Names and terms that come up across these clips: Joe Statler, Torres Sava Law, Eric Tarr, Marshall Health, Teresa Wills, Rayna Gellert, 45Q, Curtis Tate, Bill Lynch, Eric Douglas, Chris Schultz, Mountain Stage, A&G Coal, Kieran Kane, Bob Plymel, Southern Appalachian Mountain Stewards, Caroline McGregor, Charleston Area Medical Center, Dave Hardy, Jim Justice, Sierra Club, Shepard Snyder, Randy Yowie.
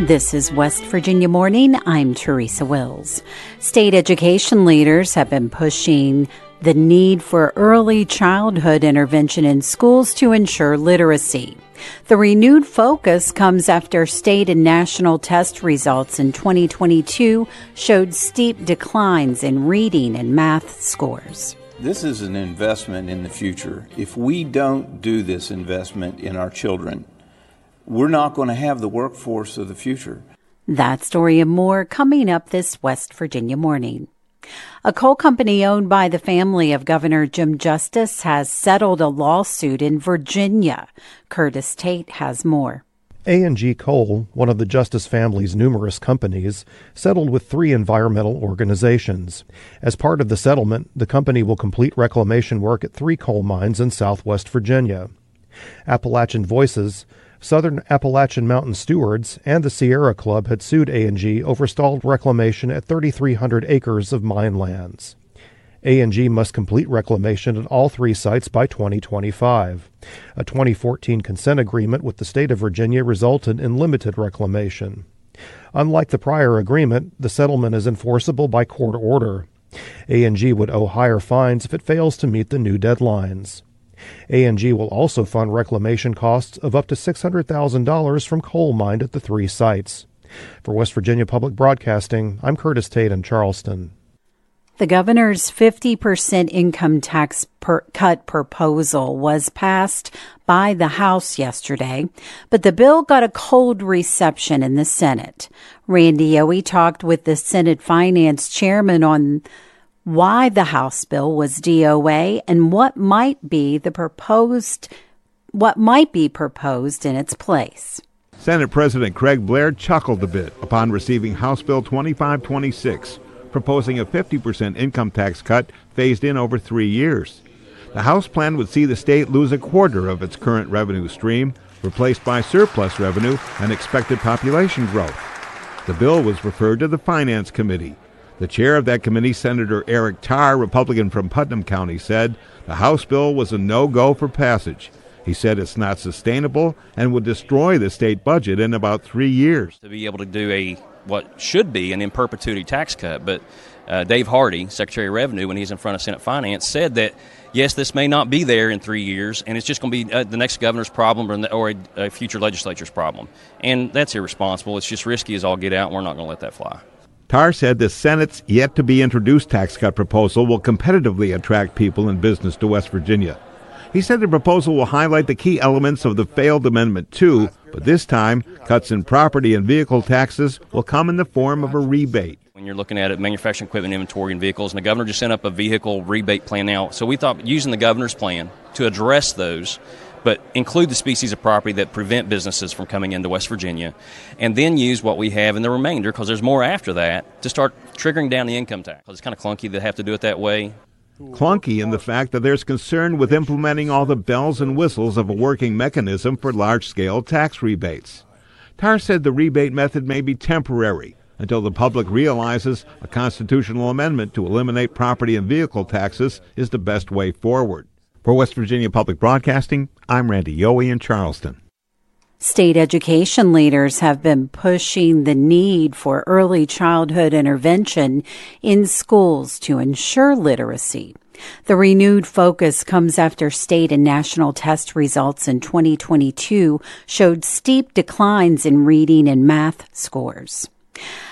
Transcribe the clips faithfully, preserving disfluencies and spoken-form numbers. This is West Virginia Morning. I'm Teresa Wills. State education leaders have been pushing the need for early childhood intervention in schools to ensure literacy. The renewed focus comes after state and national test results in twenty twenty-two showed steep declines in reading and math scores. This is an investment in the future. If we don't do this investment in our children, we're not going to have the workforce of the future. That story and more coming up this West Virginia Morning. A coal company owned by the family of Governor Jim Justice has settled a lawsuit in Virginia. Curtis Tate has more. A and G Coal, one of the Justice family's numerous companies, settled with three environmental organizations. As part of the settlement, the company will complete reclamation work at three coal mines in southwest Virginia. Appalachian Voices, Southern Appalachian Mountain Stewards, and the Sierra Club had sued A and G over stalled reclamation at three thousand three hundred acres of mine lands. A and G must complete reclamation at all three sites by twenty twenty-five. A twenty fourteen consent agreement with the state of Virginia resulted in limited reclamation. Unlike the prior agreement, the settlement is enforceable by court order. A and G would owe higher fines if it fails to meet the new deadlines. A and G will also fund reclamation costs of up to six hundred thousand dollars from coal mined at the three sites. For West Virginia Public Broadcasting, I'm Curtis Tate in Charleston. The governor's fifty percent income tax per cut proposal was passed by the House yesterday, but the bill got a cold reception in the Senate. Randy Yowie talked with the Senate Finance Chairman on why the House bill was D O A and what might be the proposed, what might be proposed in its place. Senate President Craig Blair chuckled a bit upon receiving House Bill twenty-five twenty-six, proposing a fifty percent income tax cut phased in over three years. The House plan would see the state lose a quarter of its current revenue stream, replaced by surplus revenue and expected population growth. The bill was referred to the Finance Committee. The chair of that committee, Senator Eric Tarr, Republican from Putnam County, said the House bill was a no-go for passage. He said it's not sustainable and would destroy the state budget in about three years. To be able to do a what should be an in perpetuity tax cut, but uh, Dave Hardy, Secretary of Revenue, when he's in front of Senate Finance, said that, yes, this may not be there in three years, and it's just going to be uh, the next governor's problem or, or a, a future legislature's problem. And that's irresponsible. It's just risky as all get out, and we're not going to let that fly. Tarr said the Senate's yet-to-be-introduced tax cut proposal will competitively attract people and business to West Virginia. He said the proposal will highlight the key elements of the failed Amendment two, but this time, cuts in property and vehicle taxes will come in the form of a rebate. When you're looking at it, manufacturing equipment, inventory, and vehicles, and the governor just sent up a vehicle rebate plan now. So we thought using the governor's plan to address those, but include the species of property that prevent businesses from coming into West Virginia, and then use what we have in the remainder, because there's more after that, to start triggering down the income tax. It's kind of clunky to have to do it that way. Clunky in the fact that there's concern with implementing all the bells and whistles of a working mechanism for large-scale tax rebates. Tarr said the rebate method may be temporary until the public realizes a constitutional amendment to eliminate property and vehicle taxes is the best way forward. For West Virginia Public Broadcasting, I'm Randy Yowie in Charleston. State education leaders have been pushing the need for early childhood intervention in schools to ensure literacy. The renewed focus comes after state and national test results in twenty twenty-two showed steep declines in reading and math scores.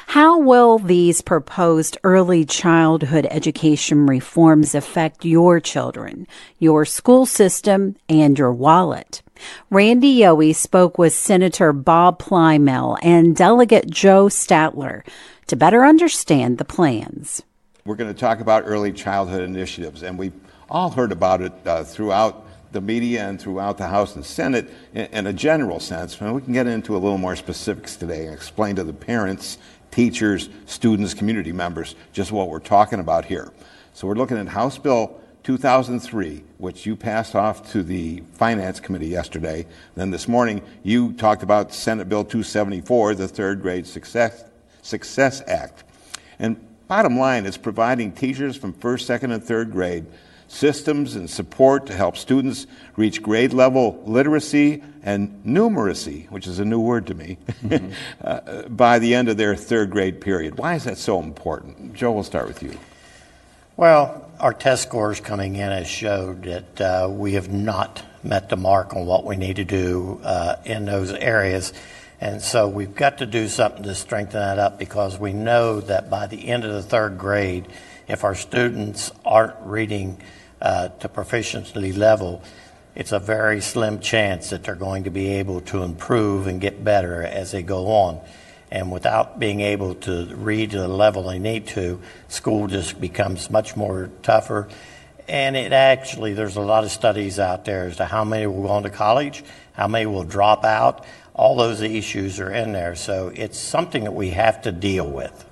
How will these proposed early childhood education reforms affect your children, your school system, and your wallet? Randy Yowie spoke with Senator Bob Plymel and Delegate Joe Statler to better understand the plans. We're going to talk about early childhood initiatives, and we've all heard about it uh, throughout the media and throughout the House and Senate in, in a general sense. And we can get into a little more specifics today and explain to the parents, teachers, students, community members just what we're talking about here. So we're looking at House Bill two thousand three, which you passed off to the Finance Committee yesterday. Then this morning you talked about Senate Bill two seventy-four, the Third Grade Success, Success Act. And bottom line, it's providing teachers from first, second, and third grade systems and support to help students reach grade level literacy and numeracy, which is a new word to me, mm-hmm. uh, by the end of their third grade period. Why is that so important? Joe, we'll start with you. Well, our test scores coming in has showed that uh, we have not met the mark on what we need to do uh, in those areas. And so we've got to do something to strengthen that up, because we know that by the end of the third grade, if our students aren't reading uh, to proficiency level, it's a very slim chance that they're going to be able to improve and get better as they go on. And without being able to read to the level they need to, school just becomes much more tougher. And it actually, there's a lot of studies out there as to how many will go on to college, how many will drop out. All those issues are in there, so it's something that we have to deal with.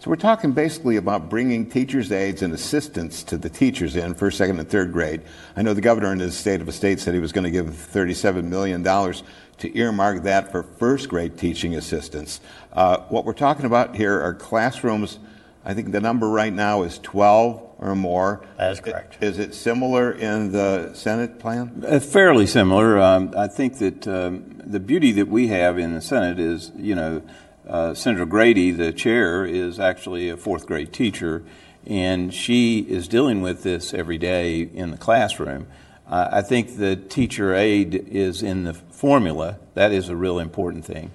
So we're talking basically about bringing teachers' aides and assistants to the teachers in first, second, and third grade. I know the governor in his state of a state said he was going to give thirty-seven million dollars to earmark that for first grade teaching assistants. Uh, what we're talking about here are classrooms. I think the number right now is twelve or more. That is correct. Is it similar in the Senate plan? Uh, fairly similar. Um, I think that um, the beauty that we have in the Senate is, you know, uh, Senator Grady, the chair, is actually a fourth grade teacher, and she is dealing with this every day in the classroom. Uh, I think the teacher aid is in the formula. That is a real important thing.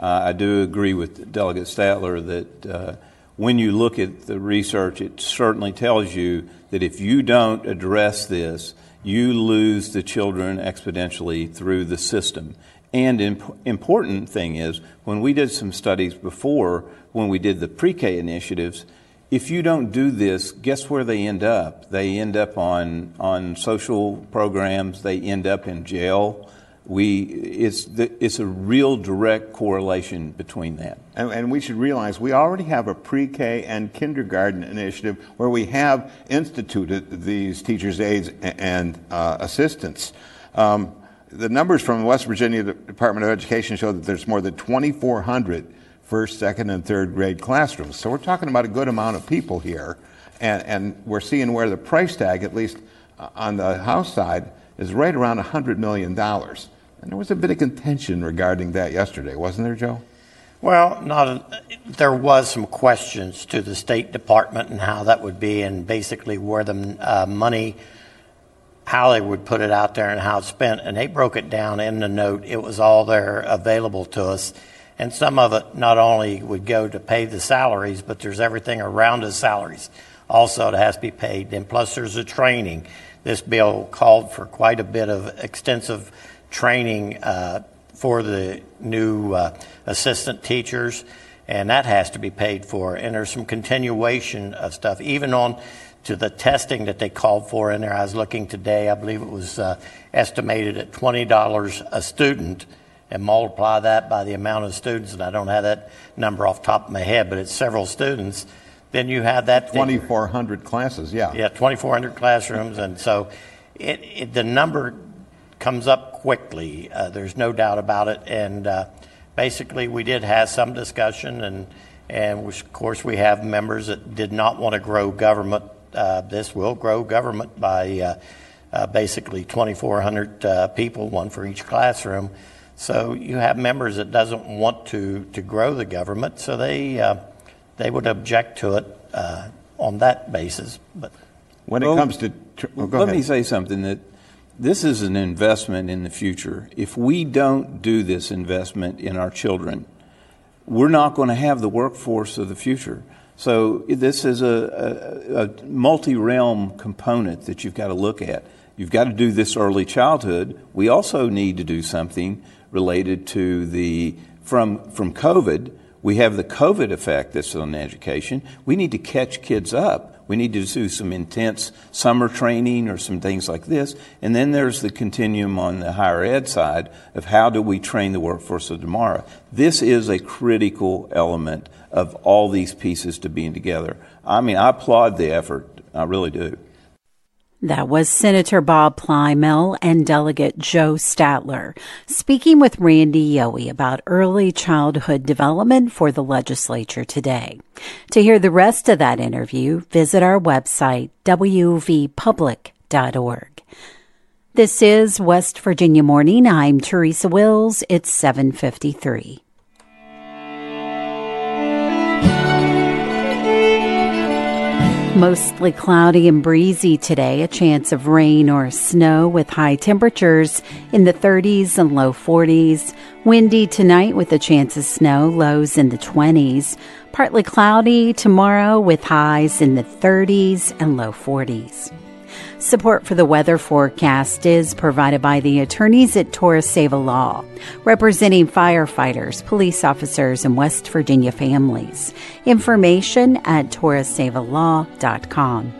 Uh, I do agree with Delegate Statler that uh, when you look at the research, it certainly tells you that if you don't address this, you lose the children exponentially through the system. And imp- important thing is, when we did some studies before, when we did the pre-K initiatives, if you don't do this, guess where they end up? They end up on on social programs. They end up in jail. We, it's, the, it's a real direct correlation between that. And, and we should realize we already have a pre-K and kindergarten initiative where we have instituted these teachers' aides and uh, assistants. Um, the numbers from the West Virginia Department of Education show that there's more than twenty-four hundred first, second, and third grade classrooms. So we're talking about a good amount of people here, and, and we're seeing where the price tag, at least on the House side, is right around one hundred million dollars. And there was a bit of contention regarding that yesterday, wasn't there, Joe? Well, not a, there was some questions to the State Department and how that would be, and basically where the uh, money, how they would put it out there and how it's spent. And they broke it down in the note. It was all there available to us. And some of it not only would go to pay the salaries, but there's everything around the salaries also that has to be paid. And plus there's a training. This bill called for quite a bit of extensive training uh, for the new uh, assistant teachers, and that has to be paid for. And there's some continuation of stuff, even on to the testing that they called for in there. I was looking today, I believe it was uh, estimated at twenty dollars a student, and multiply that by the amount of students, and I don't have that number off the top of my head, but it's several students. Then you have that twenty-four hundred classes, yeah. Yeah, twenty-four hundred classrooms, and so it, it, the number comes up quickly. Uh, there's no doubt about it, and uh, basically we did have some discussion, and, and of course we have members that did not want to grow government. Uh, this will grow government by uh, uh, basically twenty-four hundred uh, people, one for each classroom. So you have members that doesn't want to, to grow the government, so they uh, they would object to it uh, on that basis. But when it well, comes to tr- well, go let ahead. me say something, that this is an investment in the future. If we don't do this investment in our children, we're not going to have the workforce of the future. So this is a, a, a multi-realm component that you've got to look at. You've got to do this early childhood. We also need to do something related to the from from COVID. We have the COVID effect that's on education. We need to catch kids up. We need to do some intense summer training or some things like this. And then there's the continuum on the higher ed side of how do we train the workforce of tomorrow. This is a critical element of all these pieces to being together. I mean, I applaud the effort. I really do. That was Senator Bob Plymel and Delegate Joe Statler speaking with Randy Yowie about early childhood development for the legislature today. To hear the rest of that interview, visit our website, W V Public dot com. org. This is West Virginia Morning. I'm Teresa Wills. It's seven fifty-three. Mostly cloudy and breezy today, a chance of rain or snow with high temperatures in the thirties and low forties. Windy tonight with a chance of snow, lows in the twenties. Partly cloudy tomorrow with highs in the thirties and low forties. Support for the weather forecast is provided by the attorneys at Torres Sava Law, representing firefighters, police officers, and West Virginia families. Information at torres sava law dot com.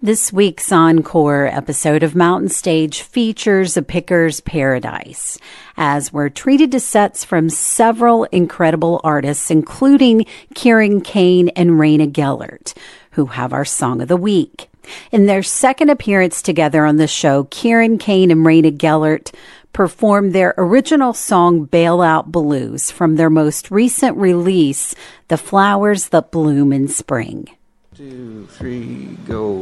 This week's encore episode of Mountain Stage features a picker's paradise, as we're treated to sets from several incredible artists, including Kieran Kane and Rayna Gellert, who have our Song of the Week. In their second appearance together on the show, Kieran Kane and Rayna Gellert performed their original song, Bailout Blues, from their most recent release, The Flowers That Bloom in Spring. Two, three, go.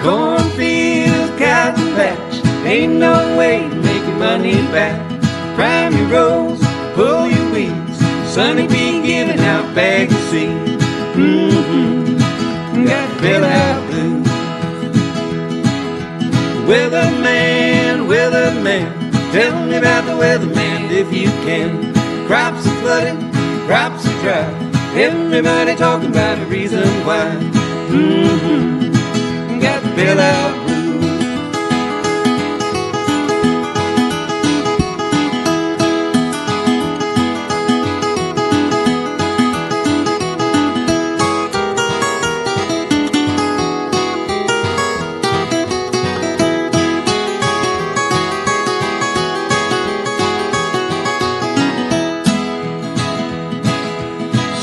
Cornfields, cotton patch, ain't no way money back, prime your rows, pull your weeds, Sonny be giving out bags of seeds. Mm-hmm, got to bail out blues. Weatherman, weatherman, tell me about the weatherman if you can. Crops are flooded, crops are dry, everybody talking about a reason why. Mm-hmm, got to bail out blues.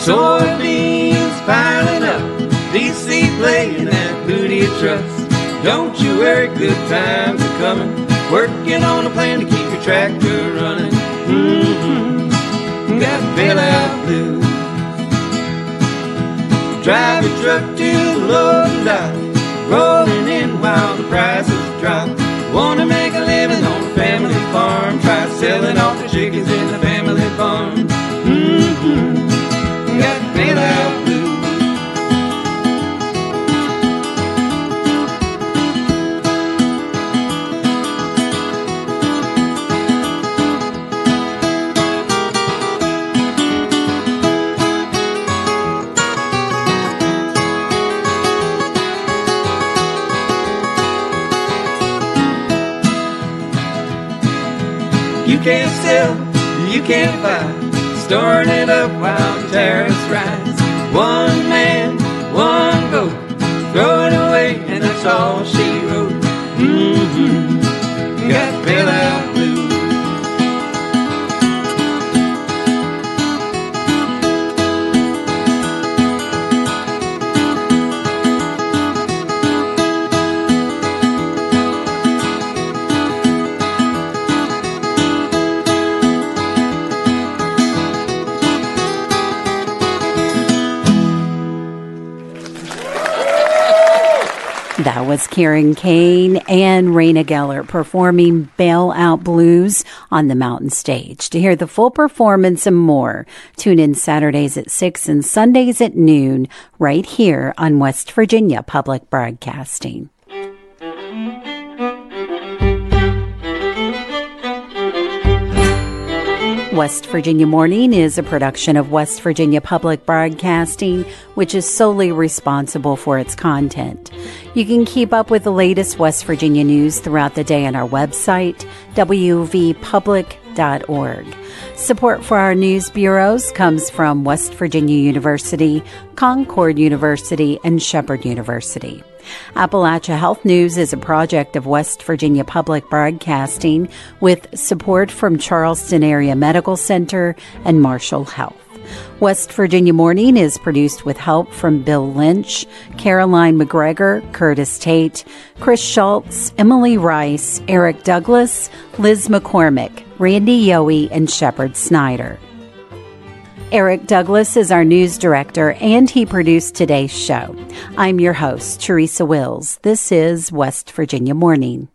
Soybeans piling up, D C playing that booty of trust. Don't you worry, good times are coming. Working on a plan to keep your tractor running. Mm-hmm, got bailout blues. Drive your truck to the loading dock, rolling in while the prices drop. Wanna make a living on a family farm? Try selling off the chickens in the family farm. Mm-hmm. Bailout blues. You can't sell, you can't buy. Storing it up while terrorists rise. One man, one goat. Throw it away and that's all she wrote. Mm-hmm, got bailout blues. That was Kieran Kane and Rayna Gellert performing Bailout Blues on the Mountain Stage. To hear the full performance and more, tune in Saturdays at six and Sundays at noon right here on West Virginia Public Broadcasting. West Virginia Morning is a production of West Virginia Public Broadcasting, which is solely responsible for its content. You can keep up with the latest West Virginia news throughout the day on our website, w v public dot org. Support for our news bureaus comes from West Virginia University, Concord University, and Shepherd University. Appalachia Health News is a project of West Virginia Public Broadcasting with support from Charleston Area Medical Center and Marshall Health. West Virginia Morning is produced with help from Bill Lynch, Caroline McGregor, Curtis Tate, Chris Schultz, Emily Rice, Eric Douglas, Liz McCormick, Randy Yowie, and Shepard Snyder. Eric Douglas is our news director, and he produced today's show. I'm your host, Teresa Wills. This is West Virginia Morning.